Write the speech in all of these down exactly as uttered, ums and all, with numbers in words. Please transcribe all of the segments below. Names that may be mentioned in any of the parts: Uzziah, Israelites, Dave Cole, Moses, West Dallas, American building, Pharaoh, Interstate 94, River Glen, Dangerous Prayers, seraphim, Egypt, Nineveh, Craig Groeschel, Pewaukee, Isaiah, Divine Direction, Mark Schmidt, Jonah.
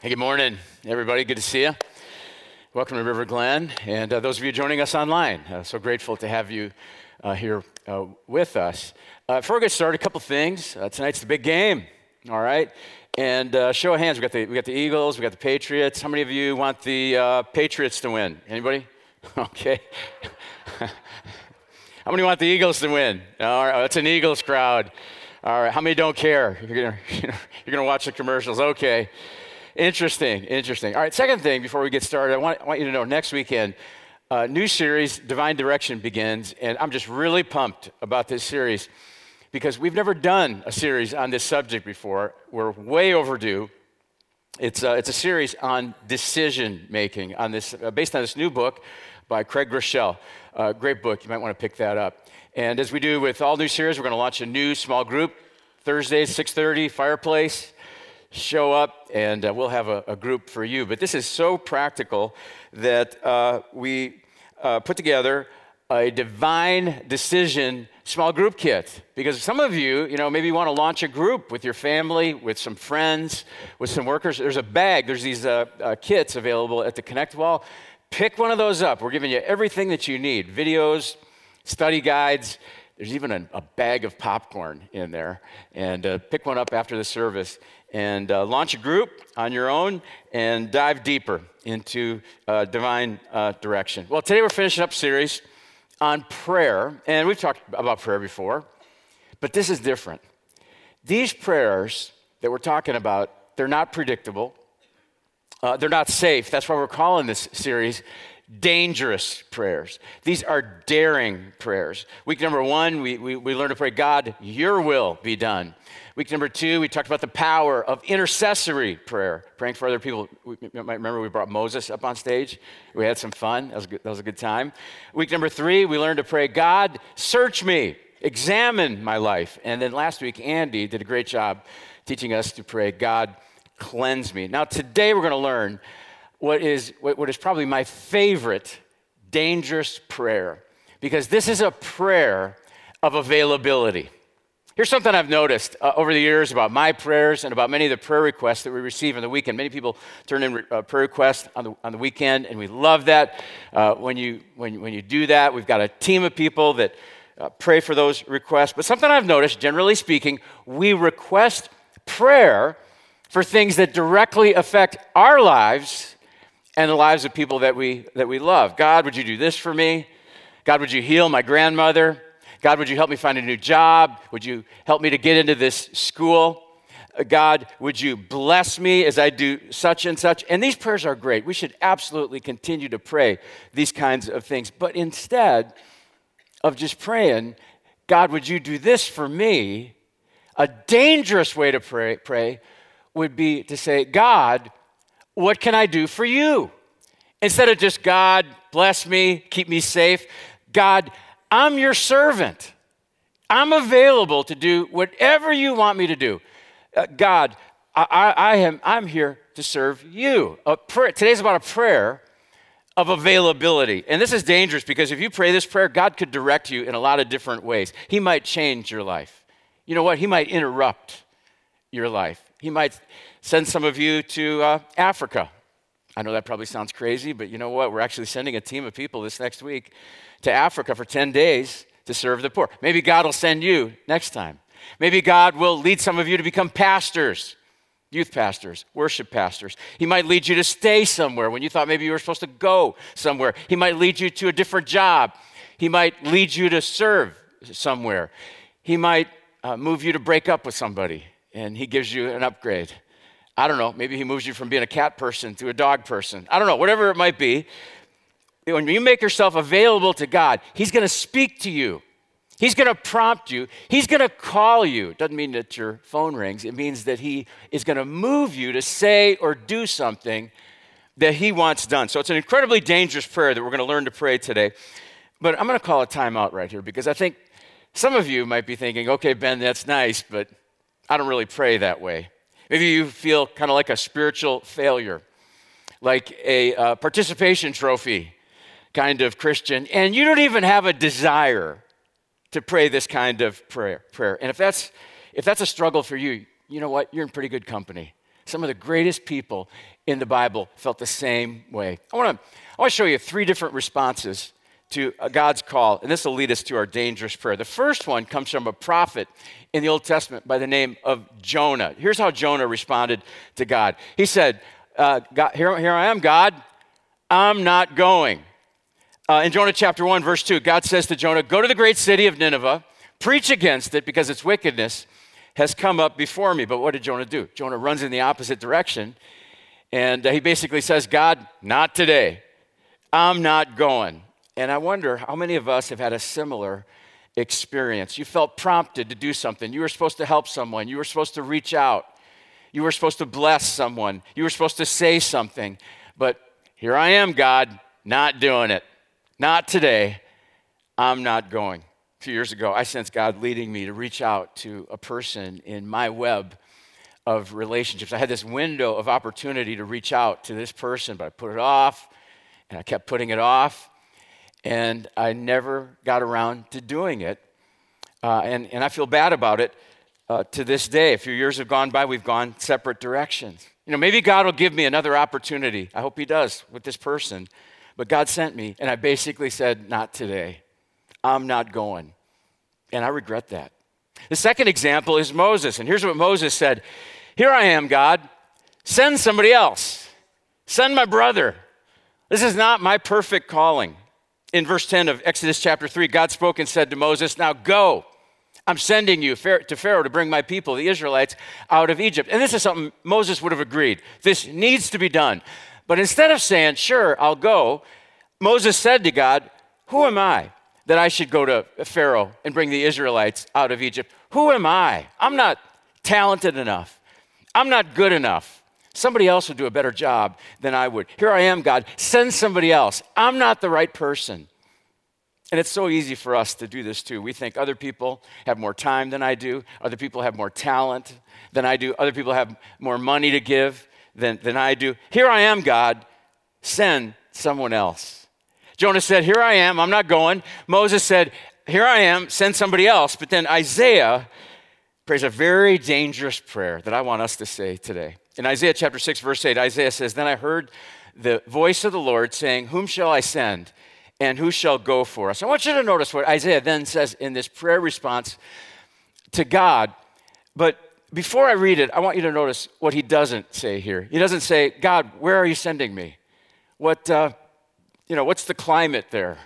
Hey, good morning, everybody. Good to see you. Welcome to River Glen, and uh, those of you joining us online. Uh, so grateful to have you uh, here uh, with us. Uh, before we get started, a couple things. Uh, tonight's the big game, all right? And uh, show of hands, we got the we got the Eagles, we got the Patriots. How many of you want the uh, Patriots to win? Anybody? Okay. How many want the Eagles to win? All right, that's an Eagles crowd. All right, how many don't care? You're gonna you're gonna watch the commercials. Okay. Interesting, interesting. All right, second thing before we get started, I want, I want you to know next weekend, uh, new series, Divine Direction, begins, and I'm just really pumped about this series because we've never done a series on this subject before. We're way overdue. It's a, it's a series on decision-making on this uh, based on this new book by Craig Groeschel. Uh, great book. You might want to pick that up. And as we do with all new series, we're going to launch a new small group, Thursdays, six thirty, Fireplace. Show up, and uh, we'll have a, a group for you. But this is so practical that uh, we uh, put together a divine decision small group kit. Because some of you, you know, maybe you want to launch a group with your family, with some friends, with some workers. There's a bag. There's these uh, uh, kits available at the Connect wall. Pick one of those up. We're giving you everything that you need, videos, study guides. There's even a, a bag of popcorn in there. And uh, pick one up after the service. And uh, launch a group on your own and dive deeper into uh, divine uh, direction. Well, today we're finishing up a series on prayer, and we've talked about prayer before, but this is different. These prayers that we're talking about, they're not predictable. Uh, they're not safe. That's why we're calling this series Dangerous Prayers. These are daring prayers. Week number one, we, we, we learned to pray, God, your will be done. Week number two, we talked about the power of intercessory prayer, praying for other people. We might remember we brought Moses up on stage. We had some fun. That was, good, that was a good time. Week number three, we learned to pray, God, search me, examine my life. And then last week, Andy did a great job teaching us to pray, God, cleanse me. Now today we're going to learn what is what is probably my favorite dangerous prayer, because this is a prayer of availability. Here's something I've noticed uh, over the years about my prayers and about many of the prayer requests that we receive on the weekend. Many people turn in re- uh, prayer requests on the on the weekend, and we love that. Uh, when you when when you do that, we've got a team of people that uh, pray for those requests. But something I've noticed, generally speaking, we request prayer for things that directly affect our lives and the lives of people that we that we love. God, would you do this for me? God, would you heal my grandmother? God, would you help me find a new job? Would you help me to get into this school? God, would you bless me as I do such and such? And these prayers are great. We should absolutely continue to pray these kinds of things. But instead of just praying, God, would you do this for me? A dangerous way to pray, pray would be to say, God, what can I do for you? Instead of just, God, bless me, keep me safe. God, I'm your servant. I'm available to do whatever you want me to do. Uh, God, I, I, I am, I'm here to serve you. A prayer, today's about a prayer of availability. And this is dangerous because if you pray this prayer, God could direct you in a lot of different ways. He might change your life. You know what? He might interrupt your life. He might send some of you to uh, Africa. I know that probably sounds crazy, but you know what? We're actually sending a team of people this next week to Africa for ten days to serve the poor. Maybe God will send you next time. Maybe God will lead some of you to become pastors, youth pastors, worship pastors. He might lead you to stay somewhere when you thought maybe you were supposed to go somewhere. He might lead you to a different job. He might lead you to serve somewhere. He might uh, move you to break up with somebody, and he gives you an upgrade. I don't know, maybe he moves you from being a cat person to a dog person. I don't know, whatever it might be. When you make yourself available to God, he's going to speak to you. He's going to prompt you. He's going to call you. It doesn't mean that your phone rings. It means that he is going to move you to say or do something that he wants done. So it's an incredibly dangerous prayer that we're going to learn to pray today. But I'm going to call a timeout right here because I think some of you might be thinking, okay, Ben, that's nice, but I don't really pray that way. Maybe you feel kind of like a spiritual failure, like a uh, participation trophy kind of Christian, and you don't even have a desire to pray this kind of prayer. prayer. And if that's if that's a struggle for you, you know what? You're in pretty good company. Some of the greatest people in the Bible felt the same way. I want to I want to show you three different responses to God's call, and this will lead us to our dangerous prayer. The first one comes from a prophet in the Old Testament by the name of Jonah. Here's how Jonah responded to God. He said, uh, God, here, here I am, God, I'm not going. Uh, in Jonah chapter one, verse two, God says to Jonah, go to the great city of Nineveh, preach against it because its wickedness has come up before me. But what did Jonah do? Jonah runs in the opposite direction, and he basically says, God, not today. I'm not going. And I wonder how many of us have had a similar experience. You felt prompted to do something. You were supposed to help someone. You were supposed to reach out. You were supposed to bless someone. You were supposed to say something. But here I am, God, not doing it. Not today. I'm not going. A few years ago, I sensed God leading me to reach out to a person in my web of relationships. I had this window of opportunity to reach out to this person, but I put it off, and I kept putting it off. And I never got around to doing it, uh, and, and I feel bad about it uh, to this day. A few years have gone by, we've gone separate directions. You know, maybe God will give me another opportunity. I hope he does with this person, but God sent me, and I basically said, not today. I'm not going, and I regret that. The second example is Moses, and here's what Moses said. Here I am, God. Send somebody else. Send my brother. This is not my perfect calling. In verse ten of Exodus chapter three, God spoke and said to Moses, now go, I'm sending you to Pharaoh to bring my people, the Israelites, out of Egypt. And this is something Moses would have agreed. This needs to be done. But instead of saying, sure, I'll go, Moses said to God, who am I that I should go to Pharaoh and bring the Israelites out of Egypt? Who am I? I'm not talented enough. I'm not good enough. Somebody else would do a better job than I would. Here I am, God. Send somebody else. I'm not the right person. And it's so easy for us to do this too. We think other people have more time than I do. Other people have more talent than I do. Other people have more money to give than, than I do. Here I am, God. Send someone else. Jonah said, here I am. I'm not going. Moses said, here I am. Send somebody else. But then Isaiah prays a very dangerous prayer that I want us to say today. In Isaiah chapter six, verse eight, Isaiah says, then I heard the voice of the Lord saying, whom shall I send and who shall go for us? I want you to notice what Isaiah then says in this prayer response to God. But before I read it, I want you to notice what he doesn't say here. He doesn't say, God, where are you sending me? What, uh, you know, what's the climate there?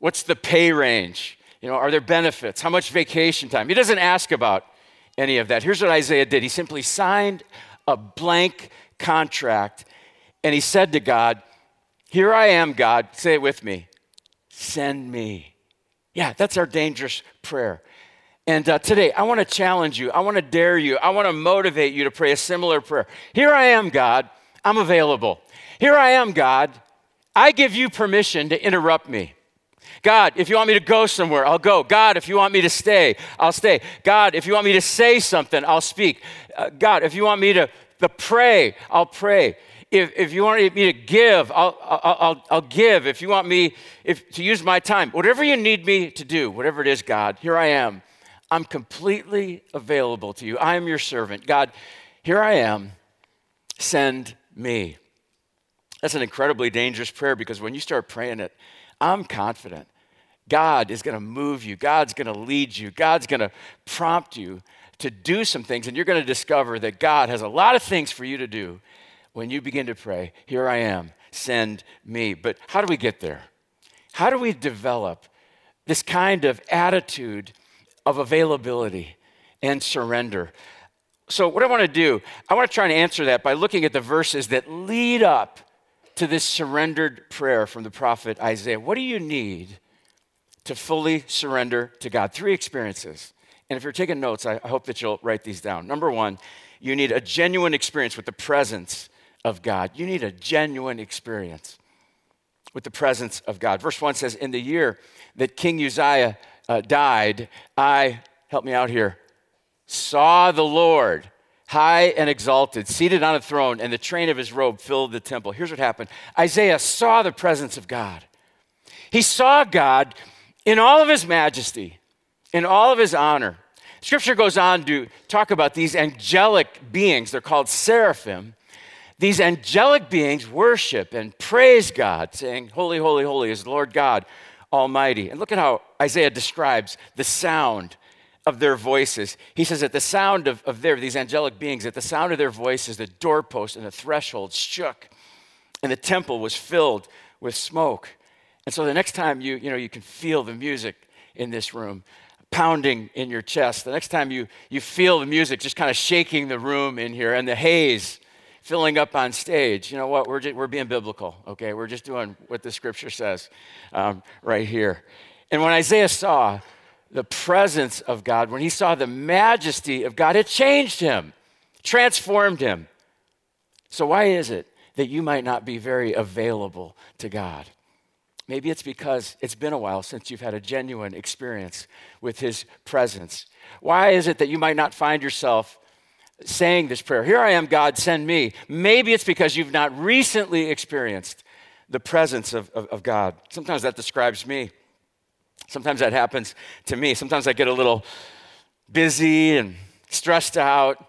What's the pay range? You know, are there benefits? How much vacation time? He doesn't ask about any of that. Here's what Isaiah did. He simply signed a blank contract, and he said to God, here I am, God, say it with me, send me. Yeah, that's our dangerous prayer. And uh, today, I want to challenge you, I want to dare you, I want to motivate you to pray a similar prayer. Here I am, God, I'm available. Here I am, God, I give you permission to interrupt me. God, if you want me to go somewhere, I'll go. God, if you want me to stay, I'll stay. God, if you want me to say something, I'll speak. Uh, God, if you want me to, to pray, I'll pray. If, if you want me to give, I'll, I'll, I'll, I'll give. If you want me if, to use my time, whatever you need me to do, whatever it is, God, here I am. I'm completely available to you. I am your servant. God, here I am. Send me. That's an incredibly dangerous prayer because when you start praying it, I'm confident God is going to move you. God's going to lead you. God's going to prompt you to do some things, and you're going to discover that God has a lot of things for you to do when you begin to pray, here I am, send me. But how do we get there? How do we develop this kind of attitude of availability and surrender? So what I want to do, I want to try and answer that by looking at the verses that lead up to this surrendered prayer from the prophet Isaiah. What do you need to fully surrender to God? Three experiences. And if you're taking notes, I hope that you'll write these down. Number one, you need a genuine experience with the presence of God. You need a genuine experience with the presence of God. Verse one says, in the year that King Uzziah uh, died, I, help me out here, saw the Lord high and exalted, seated on a throne, and the train of his robe filled the temple. Here's what happened. Isaiah saw the presence of God. He saw God in all of his majesty, in all of his honor. Scripture goes on to talk about these angelic beings. They're called seraphim. These angelic beings worship and praise God, saying, "Holy, holy, holy is the Lord God Almighty." And look at how Isaiah describes the sound of their voices. He says, at the sound of, of their, these angelic beings, at the sound of their voices, the doorpost and the threshold shook, and the temple was filled with smoke. And so the next time you, you know, you can feel the music in this room pounding in your chest. The next time you, you feel the music just kind of shaking the room in here and the haze filling up on stage. You know what? We're just, we're being biblical, okay? We're just doing what the Scripture says um, right here. And when Isaiah saw the presence of God, when he saw the majesty of God, it changed him, transformed him. So why is it that you might not be very available to God? Maybe it's because it's been a while since you've had a genuine experience with his presence. Why is it that you might not find yourself saying this prayer, "Here I am, God, send me"? Maybe it's because you've not recently experienced the presence of, of, of God. Sometimes that describes me. Sometimes that happens to me. Sometimes I get a little busy and stressed out,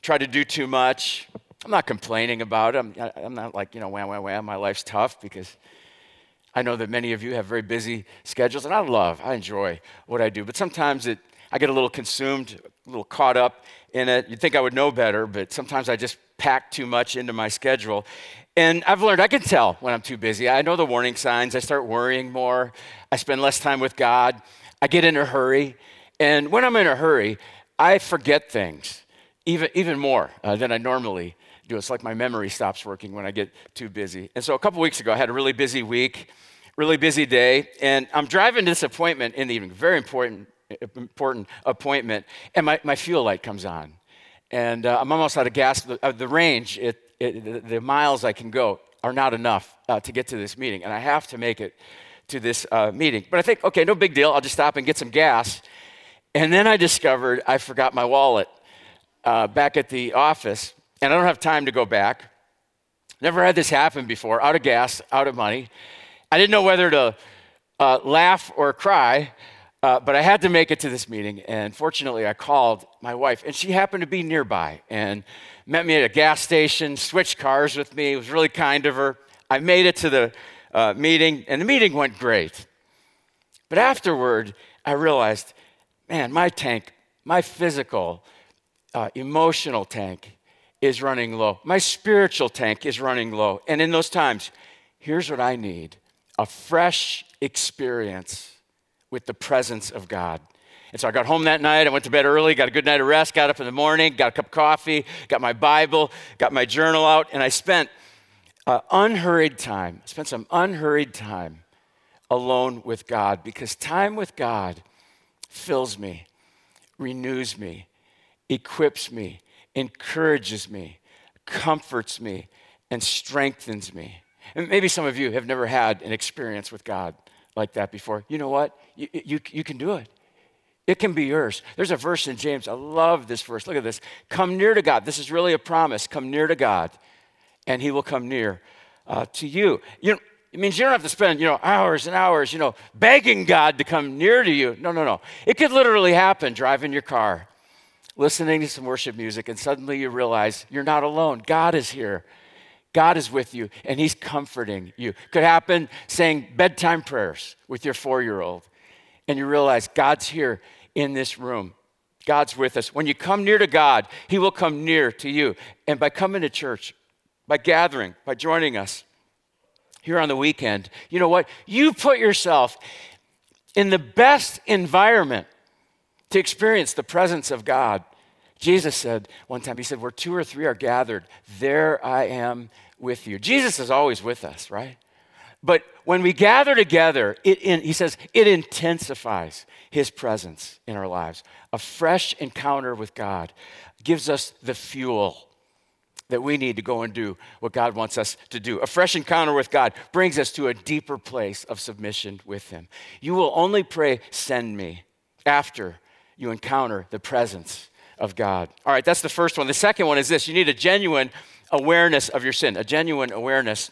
try to do too much. I'm not complaining about it. I'm, I'm not like, you know, wham, wham, wham, my life's tough, because I know that many of you have very busy schedules, and I love, I enjoy what I do, but sometimes it I get a little consumed, a little caught up in it. You'd think I would know better, but sometimes I just pack too much into my schedule. And I've learned, I can tell when I'm too busy. I know the warning signs. I start worrying more. I spend less time with God. I get in a hurry. And when I'm in a hurry, I forget things even, even more uh, than I normally do. It's like my memory stops working when I get too busy. And so a couple weeks ago, I had a really busy week, really busy day, and I'm driving to this appointment in the evening, very important important appointment, and my, my fuel light comes on, and uh, I'm almost out of gas. The, uh, the range, it, it, the, the miles I can go are not enough uh, to get to this meeting, and I have to make it to this uh, meeting. But I think, okay, no big deal. I'll just stop and get some gas. And then I discovered I forgot my wallet uh, back at the office, and I don't have time to go back. Never had this happen before. Out of gas, out of money. I didn't know whether to uh, laugh or cry. Uh, but I had to make it to this meeting, and fortunately I called my wife, and she happened to be nearby and met me at a gas station, switched cars with me. It was really kind of her. I made it to the uh, meeting, and the meeting went great. But afterward, I realized, man, my tank, my physical, uh, emotional tank is running low. My spiritual tank is running low. And in those times, here's what I need: a fresh experience with the presence of God. And so I got home that night, I went to bed early, got a good night of rest, got up in the morning, got a cup of coffee, got my Bible, got my journal out, and I spent uh, unhurried time, I spent some unhurried time alone with God, because time with God fills me, renews me, equips me, encourages me, comforts me, and strengthens me. And maybe some of you have never had an experience with God like that before. You know what? You, you, you can do it. It can be yours. There's a verse in James. I love this verse. Look at this. Come near to God. This is really a promise. Come near to God, and he will come near uh, to you. You know, it means you don't have to spend, you know, hours and hours, you know, begging God to come near to you. No, no, no. It could literally happen driving your car, listening to some worship music, and suddenly you realize you're not alone. God is here. God is with you, and he's comforting you. Could happen saying bedtime prayers with your four-year-old, and you realize God's here in this room. God's with us. When you come near to God, he will come near to you. And by coming to church, by gathering, by joining us here on the weekend, you know what? You put yourself in the best environment to experience the presence of God. Jesus said one time, he said, where two or three are gathered, there I am with you. Jesus is always with us, right? But when we gather together, it in, he says, it intensifies his presence in our lives. A fresh encounter with God gives us the fuel that we need to go and do what God wants us to do. A fresh encounter with God brings us to a deeper place of submission with him. You will only pray, "Send me," after you encounter the presence of God. All right, that's the first one. The second one is this: you need a genuine awareness of your sin, a genuine awareness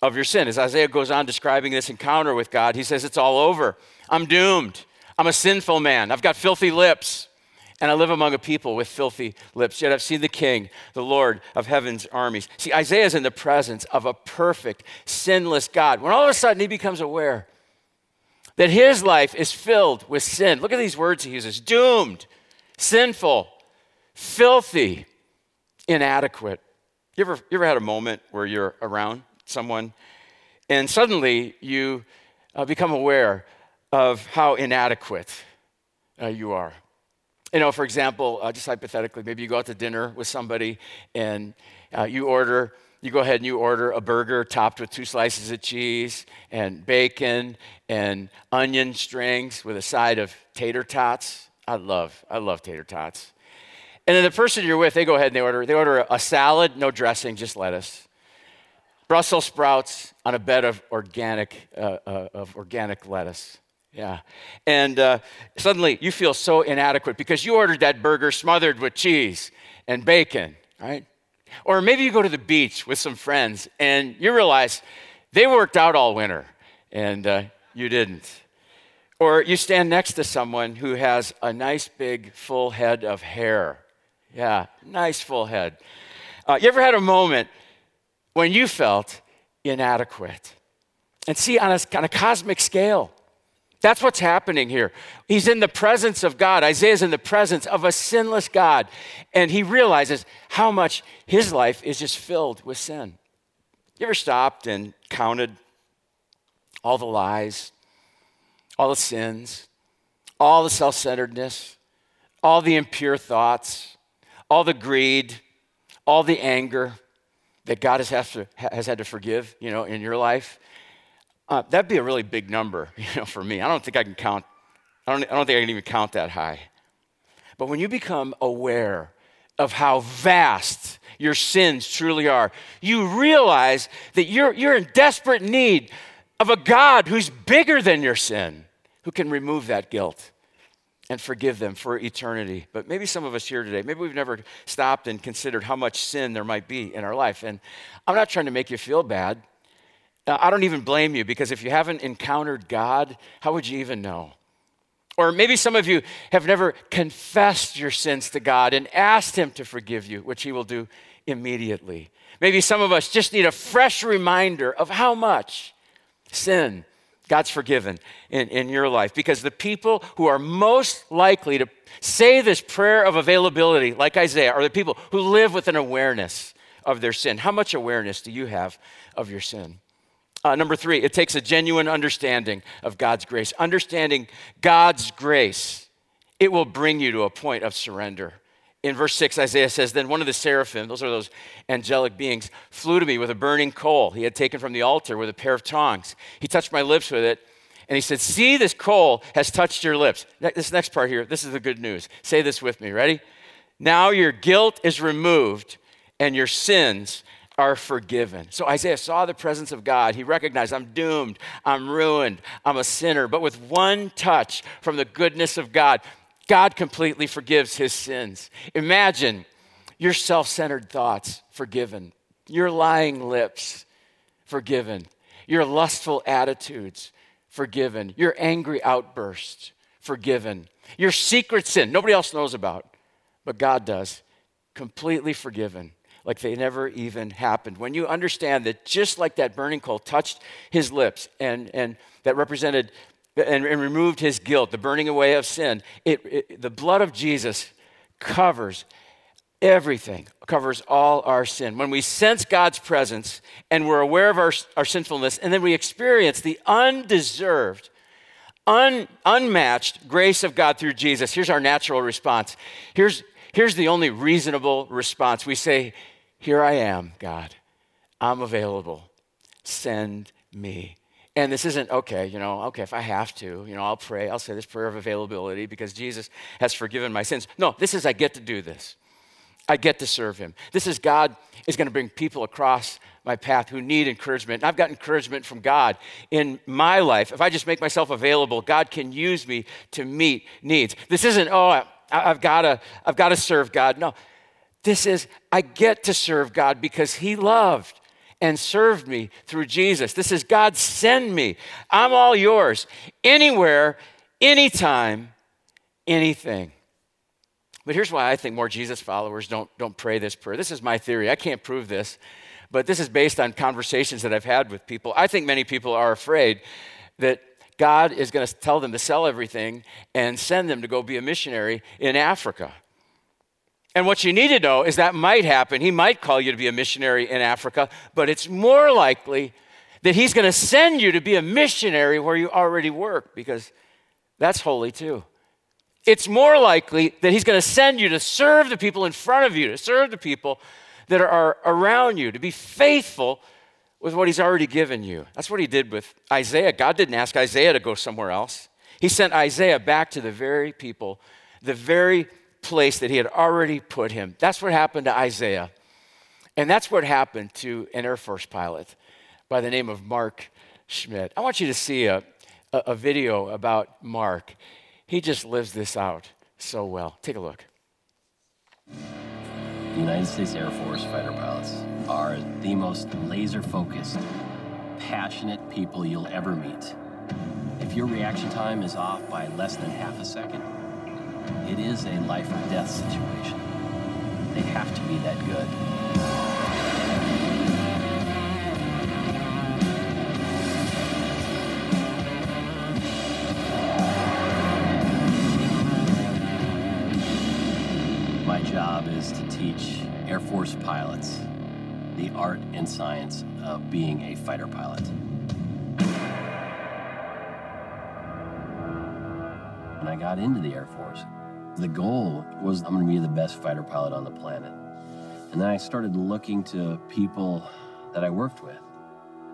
of your sin. As Isaiah goes on describing this encounter with God, he says, it's all over. I'm doomed. I'm a sinful man. I've got filthy lips. And I live among a people with filthy lips, yet I've seen the King, the Lord of heaven's armies. See, Isaiah's in the presence of a perfect, sinless God. When all of a sudden he becomes aware that his life is filled with sin. Look at these words he uses: doomed, sinful, filthy, inadequate. You ever, you ever had a moment where you're around someone and suddenly you uh, become aware of how inadequate uh, you are? You know, for example, uh, just hypothetically, maybe you go out to dinner with somebody and uh, you order, you go ahead and you order a burger topped with two slices of cheese and bacon and onion strings with a side of tater tots. I love, I love tater tots. And then the person you're with, they go ahead and they order, they order a salad, no dressing, just lettuce. Brussels sprouts on a bed of organic, uh, uh, of organic lettuce. Yeah, and uh, suddenly you feel so inadequate because you ordered that burger smothered with cheese and bacon, right? Or maybe you go to the beach with some friends and you realize they worked out all winter and uh, you didn't. Or you stand next to someone who has a nice big full head of hair. Yeah, nice full head. Uh, you ever had a moment when you felt inadequate? And see, on a, on a cosmic scale, that's what's happening here. He's in the presence of God. Isaiah's in the presence of a sinless God. And he realizes how much his life is just filled with sin. You ever stopped and counted all the lies, all the sins, all the self-centeredness, all the impure thoughts, all the greed, all the anger that God has, has, to, has had to forgive, you know, in your life? Uh, that'd be a really big number, you know, for me. I don't think I can count. I don't, I don't think I can even count that high. But when you become aware of how vast your sins truly are, you realize that you're you're in desperate need of a God who's bigger than your sin, who can remove that guilt and forgive them for eternity. But maybe some of us here today, maybe we've never stopped and considered how much sin there might be in our life. And I'm not trying to make you feel bad. I don't even blame you, because if you haven't encountered God, how would you even know? Or maybe some of you have never confessed your sins to God and asked him to forgive you, which he will do immediately. Maybe some of us just need a fresh reminder of how much sin God's forgiven in, in your life, because the people who are most likely to say this prayer of availability, like Isaiah, are the people who live with an awareness of their sin. How much awareness do you have of your sin? Uh, number three, it takes a genuine understanding of God's grace. Understanding God's grace, it will bring you to a point of surrender. In verse six, Isaiah says, "Then one of the seraphim," those are those angelic beings, "flew to me with a burning coal he had taken from the altar with a pair of tongs. He touched my lips with it, and he said, 'See, this coal has touched your lips.'" This next part here, this is the good news. Say this with me, ready? "Now your guilt is removed, and your sins are forgiven." So Isaiah saw the presence of God. He recognized, I'm doomed, I'm ruined, I'm a sinner. But with one touch from the goodness of God, God completely forgives his sins. Imagine your self-centered thoughts forgiven, your lying lips forgiven, your lustful attitudes forgiven, your angry outbursts forgiven, your secret sin nobody else knows about, but God does, completely forgiven, like they never even happened. When you understand that just like that burning coal touched his lips and, and that represented and, and removed his guilt, the burning away of sin, it, it, the blood of Jesus covers everything, covers all our sin. When we sense God's presence and we're aware of our, our sinfulness, and then we experience the undeserved, un, unmatched grace of God through Jesus, here's our natural response. Here's, here's the only reasonable response. We say, "Here I am, God. I'm available. Send me." And this isn't, okay, you know, okay, if I have to, you know, I'll pray. I'll say this prayer of availability because Jesus has forgiven my sins. No, this is, I get to do this. I get to serve him. This is, God is going to bring people across my path who need encouragement. And I've got encouragement from God in my life. If I just make myself available, God can use me to meet needs. This isn't, oh, I, I've got to I've got to serve God. No, this is, I get to serve God because he loved and served me through Jesus. This is, God, send me. I'm all yours. Anywhere, anytime, anything. But here's why I think more Jesus followers don't, don't pray this prayer. This is my theory. I can't prove this, but this is based on conversations that I've had with people. I think many people are afraid that God is going to tell them to sell everything and send them to go be a missionary in Africa. And what you need to know is that might happen. He might call you to be a missionary in Africa, but it's more likely that he's going to send you to be a missionary where you already work, because that's holy too. It's more likely that he's going to send you to serve the people in front of you, to serve the people that are around you, to be faithful with what he's already given you. That's what he did with Isaiah. God didn't ask Isaiah to go somewhere else. He sent Isaiah back to the very people, the very place that he had already put him. That's what happened to Isaiah. And that's what happened to an Air Force pilot by the name of Mark Schmidt. I want you to see a, a, a video about Mark. He just lives this out so well. Take a look. The United States Air Force fighter pilots are the most laser-focused, passionate people you'll ever meet. If your reaction time is off by less than half a second, it is a life or death situation. They have to be that good. Is to teach Air Force pilots the art and science of being a fighter pilot. When I got into the Air Force, the goal was I'm going to be the best fighter pilot on the planet. And then I started looking to people that I worked with.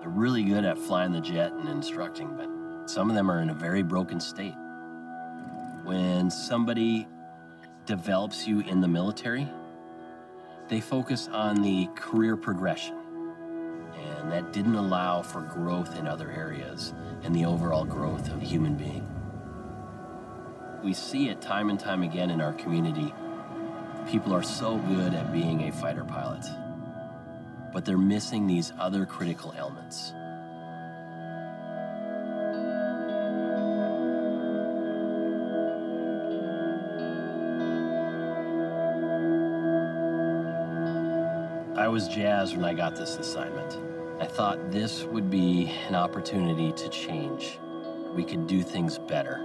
They're really good at flying the jet and instructing, but some of them are in a very broken state. When somebody develops you in the military, they focus on the career progression, and that didn't allow for growth in other areas and the overall growth of a human being. We see it time and time again in our community. People are so good at being a fighter pilot, but they're missing these other critical elements. I was jazzed when I got this assignment. I thought this would be an opportunity to change. We could do things better.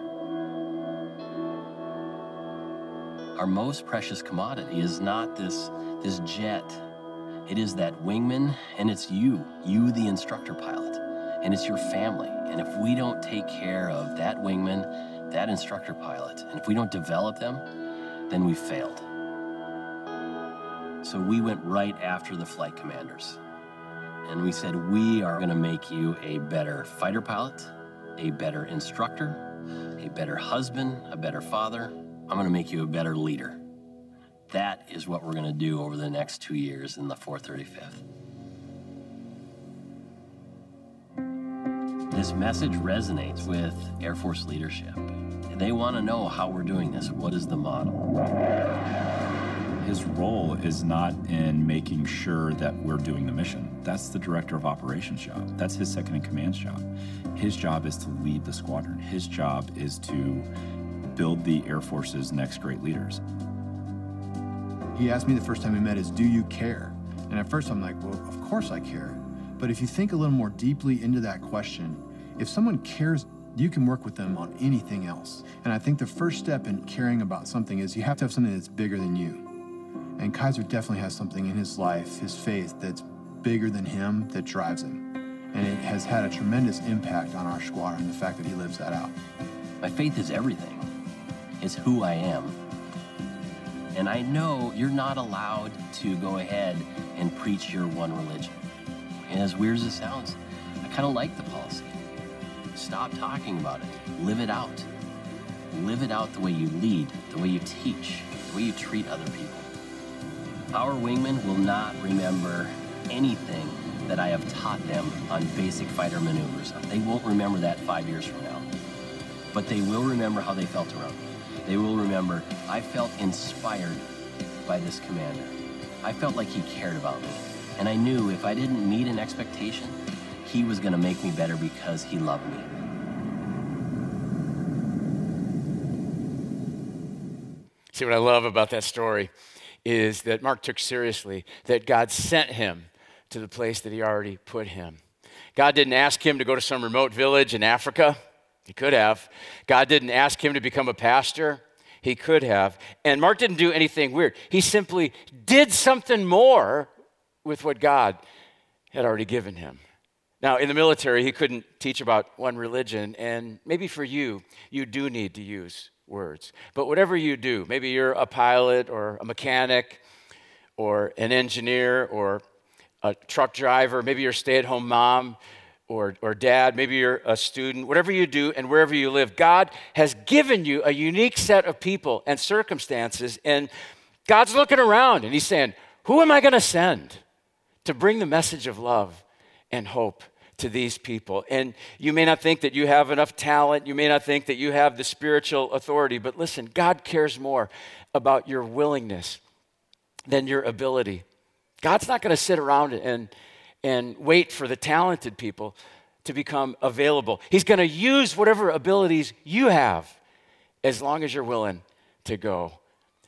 Our most precious commodity is not this, this jet. It is that wingman, and it's you, you the instructor pilot, and it's your family. And if we don't take care of that wingman, that instructor pilot, and if we don't develop them, then we failed. So we went right after the flight commanders, and we said, we are gonna make you a better fighter pilot, a better instructor, a better husband, a better father. I'm gonna make you a better leader. That is what we're gonna do over the next two years in the four thirty-fifth. This message resonates with Air Force leadership. They wanna know how we're doing this. What is the model? His role is not in making sure that we're doing the mission. That's the director of operations job. That's his second in command's job. His job is to lead the squadron. His job is to build the Air Force's next great leaders. He asked me the first time we met is, do you care? And at first I'm like, well, of course I care. But if you think a little more deeply into that question, if someone cares, you can work with them on anything else. And I think the first step in caring about something is you have to have something that's bigger than you. And Kaiser definitely has something in his life, his faith, that's bigger than him, that drives him. And it has had a tremendous impact on our squadron, the fact that he lives that out. My faith is everything. It's who I am. And I know you're not allowed to go ahead and preach your one religion. And as weird as it sounds, I kind of like the policy. Stop talking about it. Live it out. Live it out the way you lead, the way you teach, the way you treat other people. Our wingmen will not remember anything that I have taught them on basic fighter maneuvers. They won't remember that five years from now. But they will remember how they felt around me. They will remember, I felt inspired by this commander. I felt like he cared about me. And I knew if I didn't meet an expectation, he was gonna make me better because he loved me. See, what I love about that story is that Mark took seriously that God sent him to the place that he already put him. God didn't ask him to go to some remote village in Africa. He could have. God didn't ask him to become a pastor. He could have. And Mark didn't do anything weird. He simply did something more with what God had already given him. Now, in the military, he couldn't teach about one religion, and maybe for you, you do need to use words. But whatever you do, maybe you're a pilot or a mechanic or an engineer or a truck driver, maybe you're a stay-at-home mom or, or dad, maybe you're a student, whatever you do and wherever you live, God has given you a unique set of people and circumstances, and God's looking around, and he's saying, who am I going to send to bring the message of love and hope to these people? And you may not think that you have enough talent. You may not think that you have the spiritual authority, but listen, God cares more about your willingness than your ability. God's not going to sit around and, and wait for the talented people to become available. He's going to use whatever abilities you have as long as you're willing to go.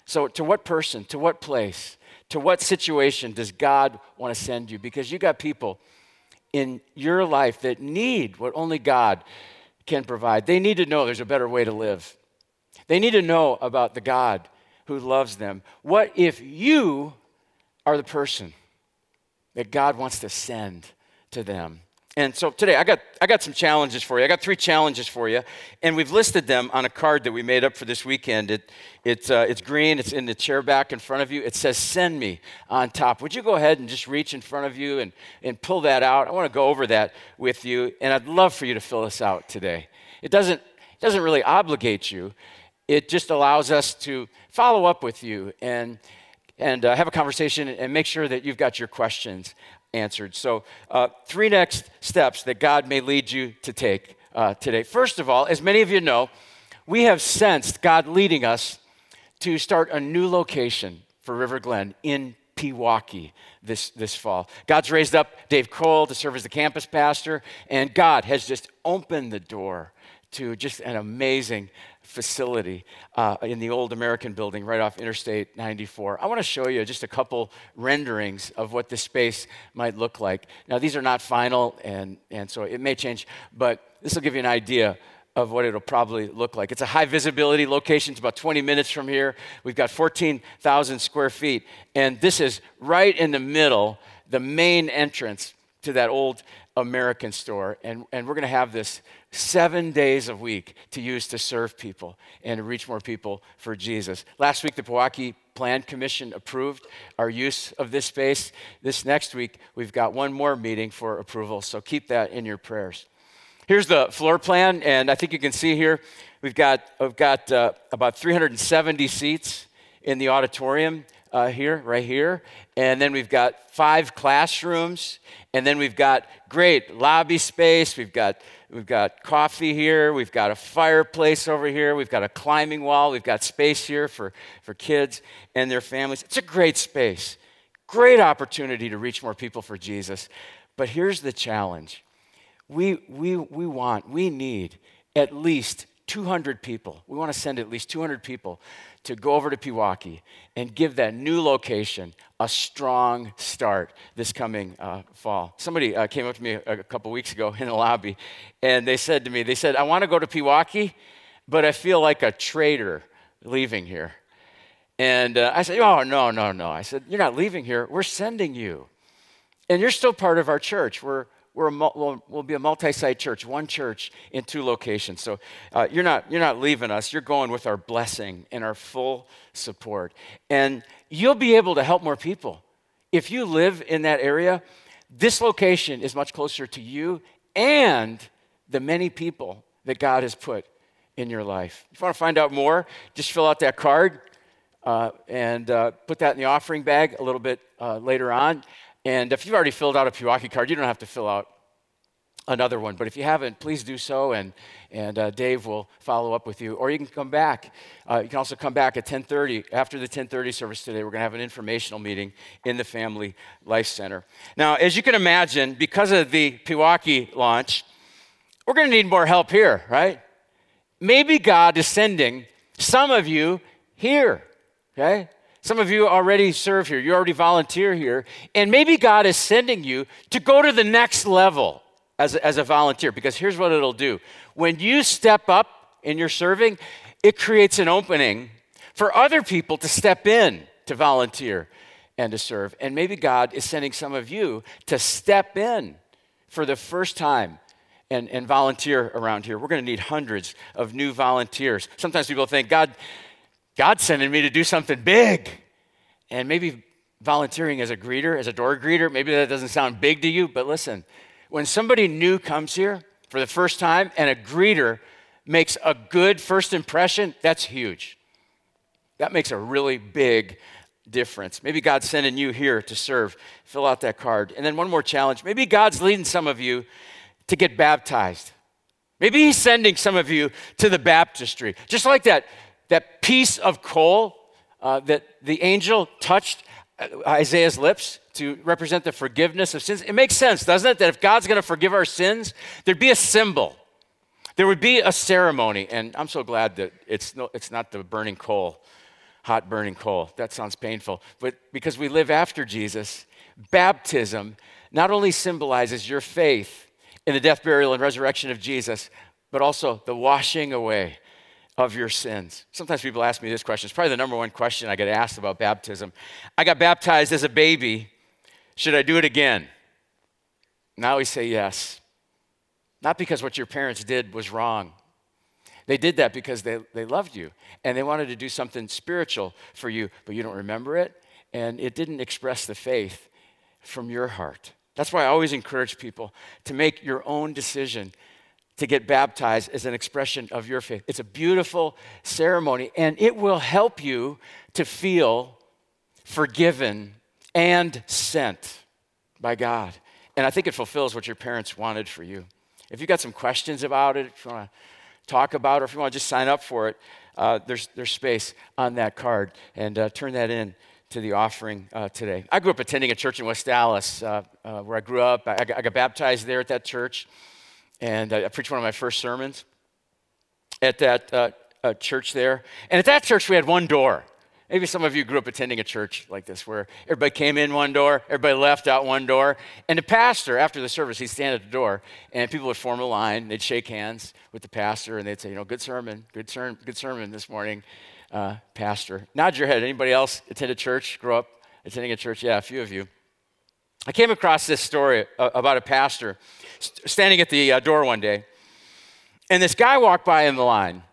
So to what person, to what place, to what situation does God want to send you? Because you got people in your life that need what only God can provide. They need to know there's a better way to live. They need to know about the God who loves them. What if you are the person that God wants to send to them? And so today, I got I got some challenges for you. I got three challenges for you, and we've listed them on a card that we made up for this weekend. It, it's, uh, it's green. It's in the chair back in front of you. It says, send me on top. Would you go ahead and just reach in front of you and, and pull that out? I want to go over that with you, and I'd love for you to fill us out today. It doesn't, it doesn't really obligate you. It just allows us to follow up with you and, and uh, have a conversation and make sure that you've got your questions answered. So uh, three next steps that God may lead you to take uh, today. First of all, as many of you know, we have sensed God leading us to start a new location for River Glen in Pewaukee this, this fall. God's raised up Dave Cole to serve as the campus pastor, and God has just opened the door to just an amazing facility uh, in the old American building right off Interstate ninety-four. I want to show you just a couple renderings of what this space might look like. Now, these are not final, and, and so it may change, but this will give you an idea of what it'll probably look like. It's a high visibility location. It's about twenty minutes from here. We've got fourteen thousand square feet, and this is right in the middle, the main entrance to that old American store, and, and we're going to have this seven days a week to use to serve people and to reach more people for Jesus. Last week, the Pewaukee Plan Commission approved our use of this space. This next week, we've got one more meeting for approval, so keep that in your prayers. Here's the floor plan, and I think you can see here, we've got, we've got uh, about three hundred seventy seats in the auditorium Uh, here, right here, and then we've got five classrooms, and then we've got great lobby space. We've got we've got coffee here. We've got a fireplace over here. We've got a climbing wall. We've got space here for, for kids and their families. It's a great space, great opportunity to reach more people for Jesus. But here's the challenge: we we we want, we need at least two hundred people. We want to send at least two hundred people to go over to Pewaukee and give that new location a strong start this coming uh, fall. Somebody uh, came up to me a, a couple weeks ago in the lobby, and they said to me, they said, I want to go to Pewaukee, but I feel like a traitor leaving here. And uh, I said, oh, no, no, no. I said, you're not leaving here. We're sending you. And you're still part of our church. We're We're a, we'll, we'll be a multi-site church, one church in two locations. So uh, you're not you're not leaving us. You're going with our blessing and our full support. And you'll be able to help more people. If you live in that area, this location is much closer to you and the many people that God has put in your life. If you want to find out more, just fill out that card uh, and uh, put that in the offering bag a little bit uh, later on. And if you've already filled out a Pewaukee card, you don't have to fill out another one. But if you haven't, please do so, and, and uh, Dave will follow up with you. Or you can come back. Uh, you can also come back at ten thirty. After the ten thirty service today, we're going to have an informational meeting in the Family Life Center. Now, as you can imagine, because of the Pewaukee launch, we're going to need more help here, right? Maybe God is sending some of you here okay? Some of you already serve here. You already volunteer here. And maybe God is sending you to go to the next level as a, as a volunteer, because here's what it'll do. When you step up in your serving, it creates an opening for other people to step in to volunteer and to serve. And maybe God is sending some of you to step in for the first time and, and volunteer around here. We're going to need hundreds of new volunteers. Sometimes people think, God, God's sending me to do something big. And maybe volunteering as a greeter, as a door greeter, maybe that doesn't sound big to you, but listen, when somebody new comes here for the first time and a greeter makes a good first impression, that's huge. That makes a really big difference. Maybe God's sending you here to serve. Fill out that card. And then one more challenge. Maybe God's leading some of you to get baptized. Maybe he's sending some of you to the baptistry. Just like that, that piece of coal uh, that the angel touched Isaiah's lips to represent the forgiveness of sins. It makes sense, doesn't it? That if God's going to forgive our sins, there'd be a symbol. There would be a ceremony, and I'm so glad that it's no, it's not the burning coal, hot burning coal. That sounds painful, but because we live after Jesus, baptism not only symbolizes your faith in the death, burial, and resurrection of Jesus, but also the washing away of your sins. Sometimes people ask me this question. It's probably the number one question I get asked about baptism. I got baptized as a baby. Should I do it again? And I always say yes. Not because what your parents did was wrong. They did that because they, they loved you and they wanted to do something spiritual for you, but you don't remember it, and it didn't express the faith from your heart. That's why I always encourage people to make your own decision to get baptized as an expression of your faith. It's a beautiful ceremony, and it will help you to feel forgiven and sent by God. And I think it fulfills what your parents wanted for you. If you've got some questions about it, if you want to talk about it, or if you want to just sign up for it, uh, there's there's space on that card. And uh, turn that in to the offering uh, today. I grew up attending a church in West Dallas uh, uh, where I grew up. I, I got baptized there at that church. And I, I preached one of my first sermons at that uh, uh, church there. And at that church, we had one door. Maybe some of you grew up attending a church like this where everybody came in one door, everybody left out one door, and the pastor, after the service, he'd stand at the door, and people would form a line, they'd shake hands with the pastor, and they'd say, you know, good sermon, good, ser- good sermon this morning, uh, pastor. Nod your head. Anybody else attend a church, grow up attending a church? Yeah, a few of you. I came across this story about a pastor st- standing at the uh, door one day, and this guy walked by in the line.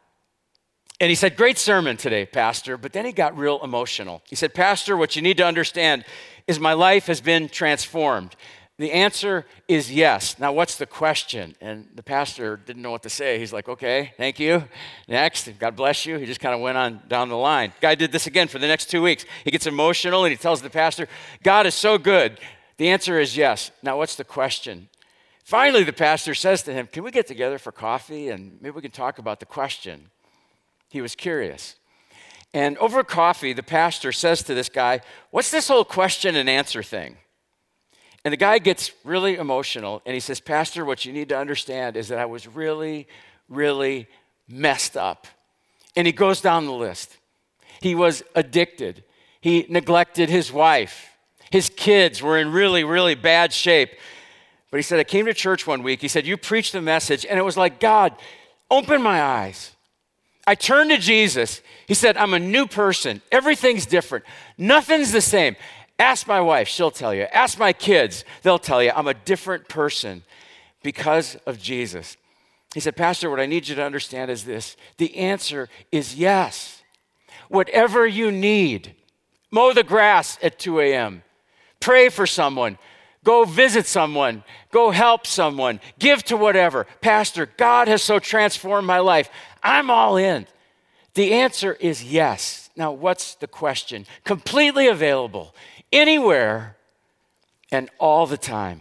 And he said, great sermon today, pastor, but then he got real emotional. He said, pastor, what you need to understand is my life has been transformed. The answer is yes. Now, what's the question? And the pastor didn't know what to say. He's like, okay, thank you. Next, God bless you. He just kind of went on down the line. Guy did this again for the next two weeks. He gets emotional and he tells the pastor, God is so good. The answer is yes. Now, what's the question? Finally, the pastor says to him, can we get together for coffee and maybe we can talk about the question? He was curious. And over coffee, the pastor says to this guy, what's this whole question and answer thing? And the guy gets really emotional, and he says, pastor, what you need to understand is that I was really, really messed up. And he goes down the list. He was addicted. He neglected his wife. His kids were in really, really bad shape. But he said, I came to church one week. He said, you preached the message, and it was like, God, open my eyes. I turned to Jesus. He said, I'm a new person. Everything's different. Nothing's the same. Ask my wife, she'll tell you. Ask my kids, they'll tell you. I'm a different person because of Jesus. He said, pastor, what I need you to understand is this. The answer is yes. Whatever you need, mow the grass at two a.m. Pray for someone. Go visit someone. Go help someone. Give to whatever. Pastor, God has so transformed my life. I'm all in. The answer is yes. Now, what's the question? Completely available, anywhere and all the time.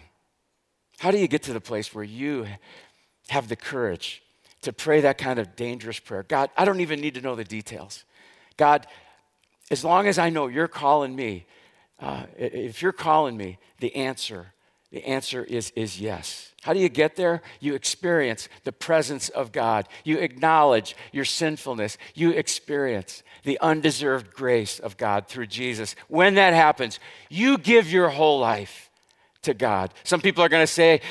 How do you get to the place where you have the courage to pray that kind of dangerous prayer? God, I don't even need to know the details. God, as long as I know you're calling me, uh, if you're calling me, the answer The answer is, is yes. How do you get there? You experience the presence of God. You acknowledge your sinfulness. You experience the undeserved grace of God through Jesus. When that happens, you give your whole life to God. Some people are going to say,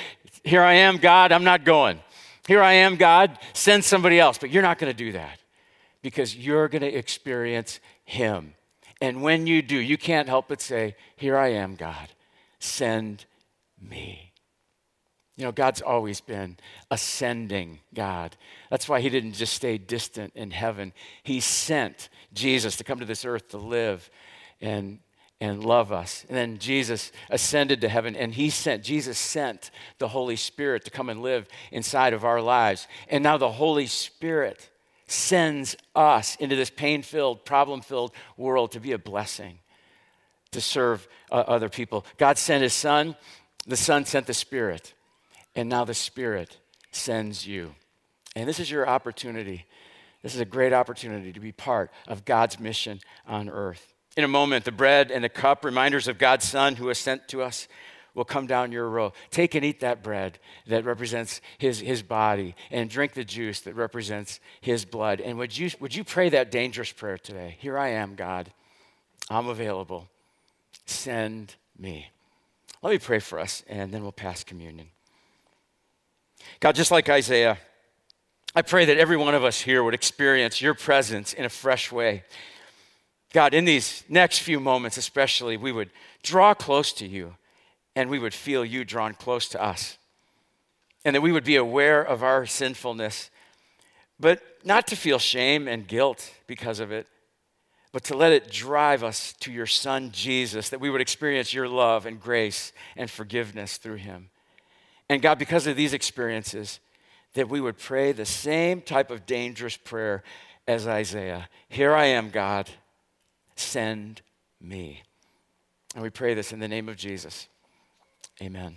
here I am, God, I'm not going. Here I am, God, send somebody else. But you're not going to do that because you're going to experience him. And when you do, you can't help but say, here I am, God, send me. You know, God's always been ascending God. That's why he didn't just stay distant in heaven. He sent Jesus to come to this earth to live and and love us. And then Jesus ascended to heaven, and he sent, Jesus sent the Holy Spirit to come and live inside of our lives. And now the Holy Spirit sends us into this pain-filled, problem-filled world to be a blessing, to serve uh, other people. God sent his Son. The Son sent the Spirit, and now the Spirit sends you. And this is your opportunity. This is a great opportunity to be part of God's mission on earth. In a moment, the bread and the cup, reminders of God's Son who was sent to us, will come down your row. Take and eat that bread that represents his, his body, and drink the juice that represents his blood. And would you, would you pray that dangerous prayer today? Here I am, God. I'm available. Send me. Let me pray for us, and then we'll pass communion. God, just like Isaiah, I pray that every one of us here would experience your presence in a fresh way. God, in these next few moments especially, we would draw close to you, and we would feel you drawn close to us, and that we would be aware of our sinfulness, but not to feel shame and guilt because of it, but to let it drive us to your Son, Jesus, that we would experience your love and grace and forgiveness through him. And God, because of these experiences, that we would pray the same type of dangerous prayer as Isaiah. Here I am, God, send me. And we pray this in the name of Jesus. Amen.